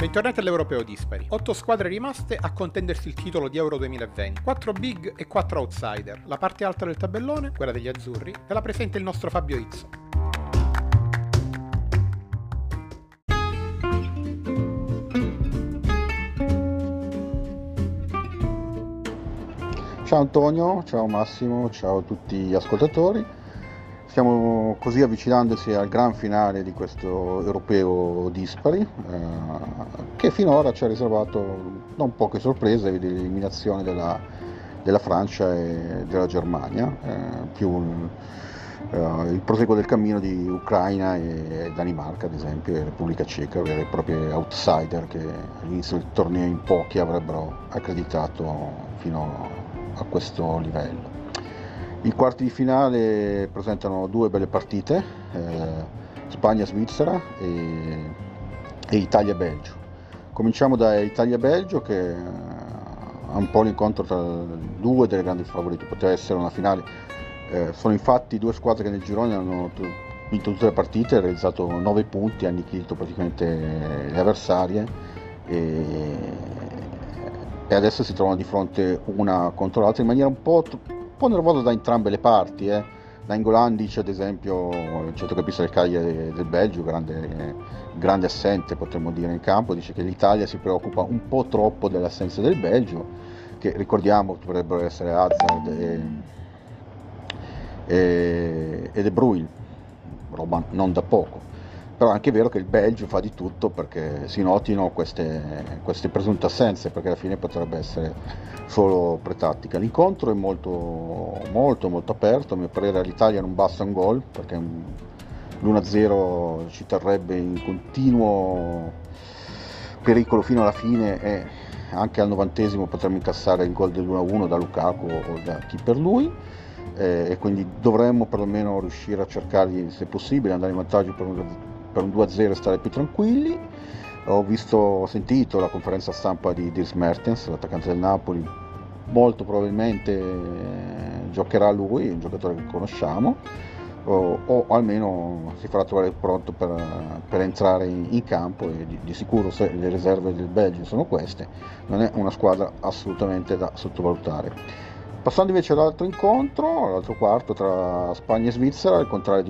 Bentornati all'Europeo Dispari. 8 squadre rimaste a contendersi il titolo di Euro 2020, 4 big e 4 outsider. La parte alta del tabellone, quella degli azzurri, ve la presenta il nostro Fabio Izzo. Ciao Antonio, ciao Massimo, ciao a tutti gli ascoltatori. Stiamo così avvicinandosi al gran finale di questo Europeo Dispari, che finora ci ha riservato non poche sorprese l'eliminazione della Francia e della Germania, il proseguo del cammino di Ucraina e Danimarca, ad esempio, e Repubblica Ceca, vere e proprie outsider che all'inizio del torneo in pochi avrebbero accreditato fino a questo livello. I quarti di finale presentano due belle partite, Spagna-Svizzera e Italia-Belgio. Cominciamo da Italia-Belgio, che ha un po' l'incontro tra due delle grandi favorite, poteva essere una finale. Sono infatti due squadre che nel girone hanno vinto tutte le partite, realizzato 9 punti, hanno annichilito praticamente le avversarie e adesso si trovano di fronte una contro l'altra in maniera un po' nervosa da entrambe le parti. Da Ingolandi, ad esempio, il centrocampista del Cagliari del Belgio, grande assente potremmo dire in campo, dice che l'Italia si preoccupa un po' troppo dell'assenza del Belgio, che ricordiamo potrebbero essere Hazard e De Bruyne, roba non da poco. Però è anche vero che il Belgio fa di tutto perché si notino queste presunte assenze, perché alla fine potrebbe essere solo pretattica. L'incontro è molto aperto. A mio parere all'Italia non basta un gol, perché l'1-0 ci terrebbe in continuo pericolo fino alla fine, e anche al 90° potremmo incassare il gol dell'1-1 da Lukaku o da chi per lui. E quindi dovremmo perlomeno riuscire a cercargli, se possibile, andare in vantaggio per un 2-0 e stare più tranquilli. Ho sentito la conferenza stampa di Dries Mertens, l'attaccante del Napoli. Molto probabilmente giocherà lui, un giocatore che conosciamo, o almeno si farà trovare pronto per entrare in campo, e di sicuro, se le riserve del Belgio sono queste, non è una squadra assolutamente da sottovalutare. Passando invece all'altro incontro, all'altro quarto, tra Spagna e Svizzera, al contrario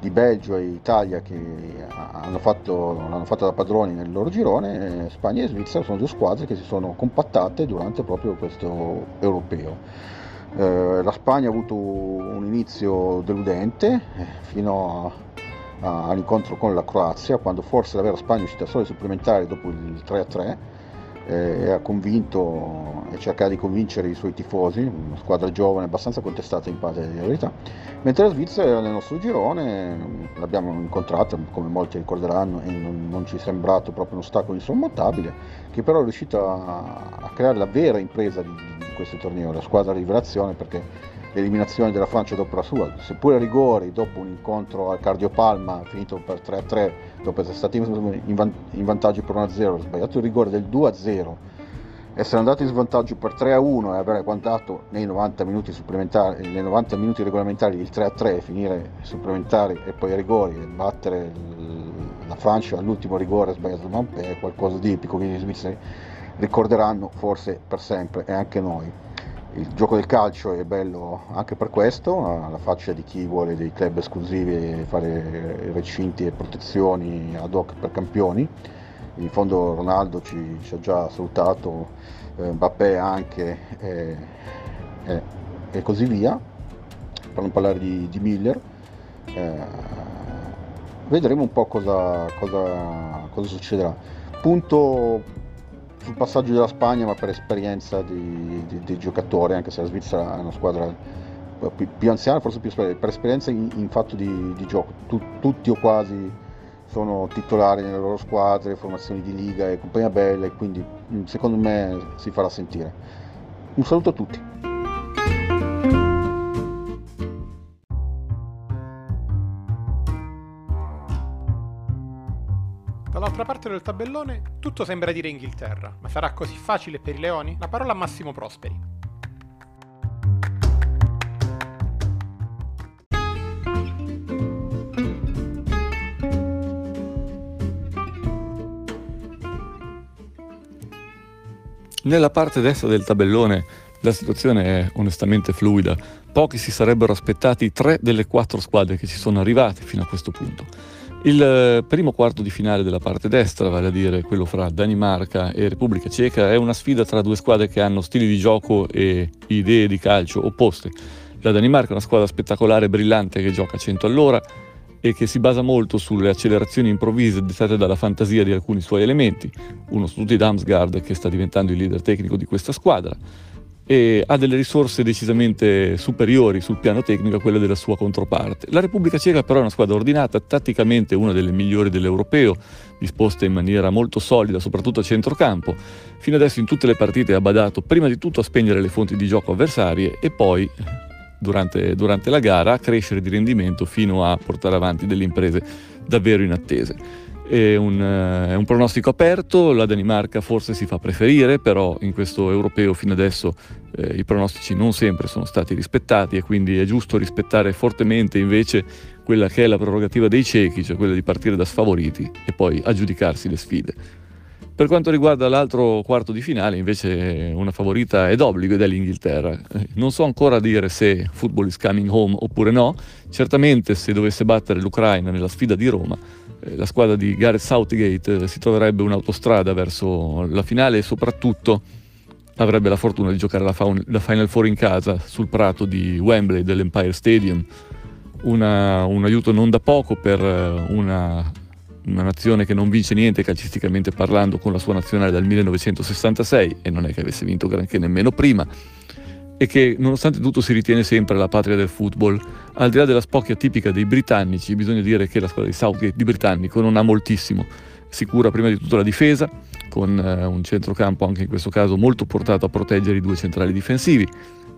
di Belgio e Italia, che l'hanno fatta da padroni nel loro girone, Spagna e Svizzera sono due squadre che si sono compattate durante proprio questo europeo. La Spagna ha avuto un inizio deludente fino all'incontro con la Croazia, quando forse la vera Spagna è uscita solo ai supplementari dopo il 3-3 e ha convinto e cercato di convincere i suoi tifosi, una squadra giovane abbastanza contestata in parte della verità, mentre la Svizzera era nel nostro girone, l'abbiamo incontrata, come molti ricorderanno, e non ci è sembrato proprio un ostacolo insormontabile, che però è riuscita a creare la vera impresa di questo torneo, la squadra rivelazione, perché l'eliminazione della Francia dopo la sua, seppure a rigori, dopo un incontro al cardiopalma finito per 3-3, dopo essere stati in vantaggio per 1-0, sbagliato il rigore del 2-0, essere andato in svantaggio per 3-1 e aver guardato nei 90 minuti supplementari, nei 90 minuti regolamentari il 3-3, finire supplementari e poi ai rigori e battere la Francia all'ultimo rigore sbagliato da Mbappé, è qualcosa di epico che gli svizzeri ricorderanno forse per sempre, e anche noi. Il gioco del calcio è bello anche per questo, alla faccia di chi vuole dei club esclusivi, fare recinti e protezioni ad hoc per campioni. In fondo Ronaldo ci ha già salutato, Mbappé anche, e così via, per non parlare di Müller. Vedremo un po' cosa succederà. Punto sul passaggio della Spagna, ma per esperienza di giocatore, anche se la Svizzera è una squadra più anziana, forse più per esperienza in fatto di gioco. Tutti o quasi sono titolari nelle loro squadre, formazioni di Liga e compagnia bella, e quindi secondo me si farà sentire. Un saluto a tutti. Dall'altra parte del tabellone tutto sembra dire Inghilterra, ma sarà così facile per i leoni? La parola a Massimo Prosperi. Nella parte destra del tabellone la situazione è onestamente fluida. Pochi si sarebbero aspettati tre delle quattro squadre che ci sono arrivate fino a questo punto. Il primo quarto di finale della parte destra, vale a dire quello fra Danimarca e Repubblica Ceca, è una sfida tra due squadre che hanno stili di gioco e idee di calcio opposte. La Danimarca è una squadra spettacolare e brillante che gioca a 100 all'ora e che si basa molto sulle accelerazioni improvvise dettate dalla fantasia di alcuni suoi elementi, uno su tutti Damsgaard, che sta diventando il leader tecnico di questa squadra, e ha delle risorse decisamente superiori sul piano tecnico a quelle della sua controparte. La Repubblica Ceca però è una squadra ordinata, tatticamente una delle migliori dell'Europeo, disposta in maniera molto solida, soprattutto a centrocampo. Fino adesso in tutte le partite ha badato prima di tutto a spegnere le fonti di gioco avversarie e poi, durante la gara, a crescere di rendimento fino a portare avanti delle imprese davvero inattese. È un pronostico aperto, la Danimarca forse si fa preferire, però in questo europeo fino adesso i pronostici non sempre sono stati rispettati e quindi è giusto rispettare fortemente invece quella che è la prerogativa dei cechi, cioè quella di partire da sfavoriti e poi aggiudicarsi le sfide. Per quanto riguarda l'altro quarto di finale, invece, una favorita è d'obbligo ed è l'Inghilterra. Non so ancora dire se football is coming home oppure no. Certamente, se dovesse battere l'Ucraina nella sfida di Roma, la squadra di Gareth Southgate si troverebbe un'autostrada verso la finale e soprattutto avrebbe la fortuna di giocare la Final Four in casa sul prato di Wembley dell'Empire Stadium. Un aiuto non da poco per una nazione che non vince niente calcisticamente parlando con la sua nazionale dal 1966, e non è che avesse vinto granché nemmeno prima, e che nonostante tutto si ritiene sempre la patria del football. Al di là della spocchia tipica dei britannici, bisogna dire che la squadra di Southgate di britannico non ha moltissimo. Sicura prima di tutto la difesa, con un centrocampo anche in questo caso molto portato a proteggere i due centrali difensivi,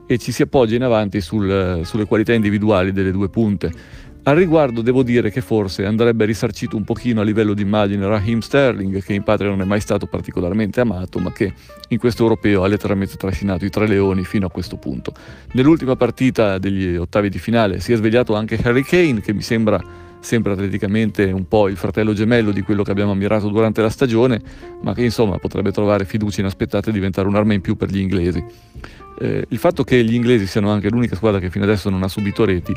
e ci si appoggia in avanti sulle qualità individuali delle due punte. Al riguardo devo dire che forse andrebbe risarcito un pochino a livello di immagine Raheem Sterling, che in patria non è mai stato particolarmente amato, ma che in questo europeo ha letteralmente trascinato i tre leoni fino a questo punto. Nell'ultima partita degli ottavi di finale si è svegliato anche Harry Kane, che mi sembra sempre atleticamente un po' il fratello gemello di quello che abbiamo ammirato durante la stagione, ma che insomma potrebbe trovare fiducia inaspettata e diventare un'arma in più per gli inglesi. Il fatto che gli inglesi siano anche l'unica squadra che fino adesso non ha subito reti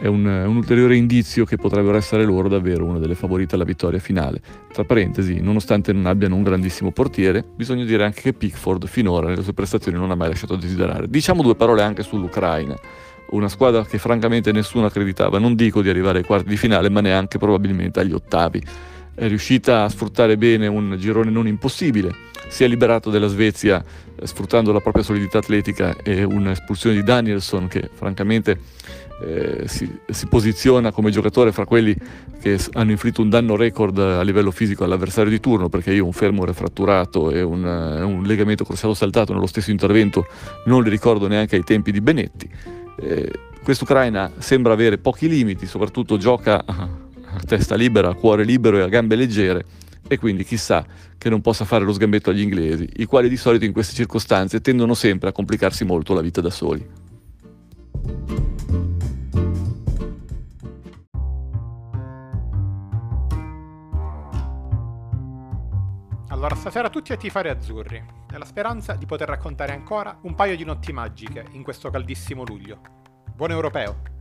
è un ulteriore indizio che potrebbero essere loro davvero una delle favorite alla vittoria finale. Tra parentesi, nonostante non abbiano un grandissimo portiere, bisogna dire anche che Pickford finora nelle sue prestazioni non ha mai lasciato a desiderare. Diciamo due parole anche sull'Ucraina, una squadra che francamente nessuno accreditava, non dico di arrivare ai quarti di finale, ma neanche probabilmente agli ottavi. È riuscita a sfruttare bene un girone non impossibile, si è liberato della Svezia sfruttando la propria solidità atletica e un'espulsione di Danielson, che francamente si posiziona come giocatore fra quelli che hanno inflitto un danno record a livello fisico all'avversario di turno, perché io un femore fratturato e un legamento crociato saltato nello stesso intervento non li ricordo neanche ai tempi di Benetti. Quest'Ucraina sembra avere pochi limiti, soprattutto gioca a testa libera, a cuore libero e a gambe leggere, e quindi chissà che non possa fare lo sgambetto agli inglesi, i quali di solito in queste circostanze tendono sempre a complicarsi molto la vita da soli. Allora, stasera tutti a tifare azzurri, nella speranza di poter raccontare ancora un paio di notti magiche in questo caldissimo luglio. Buon europeo!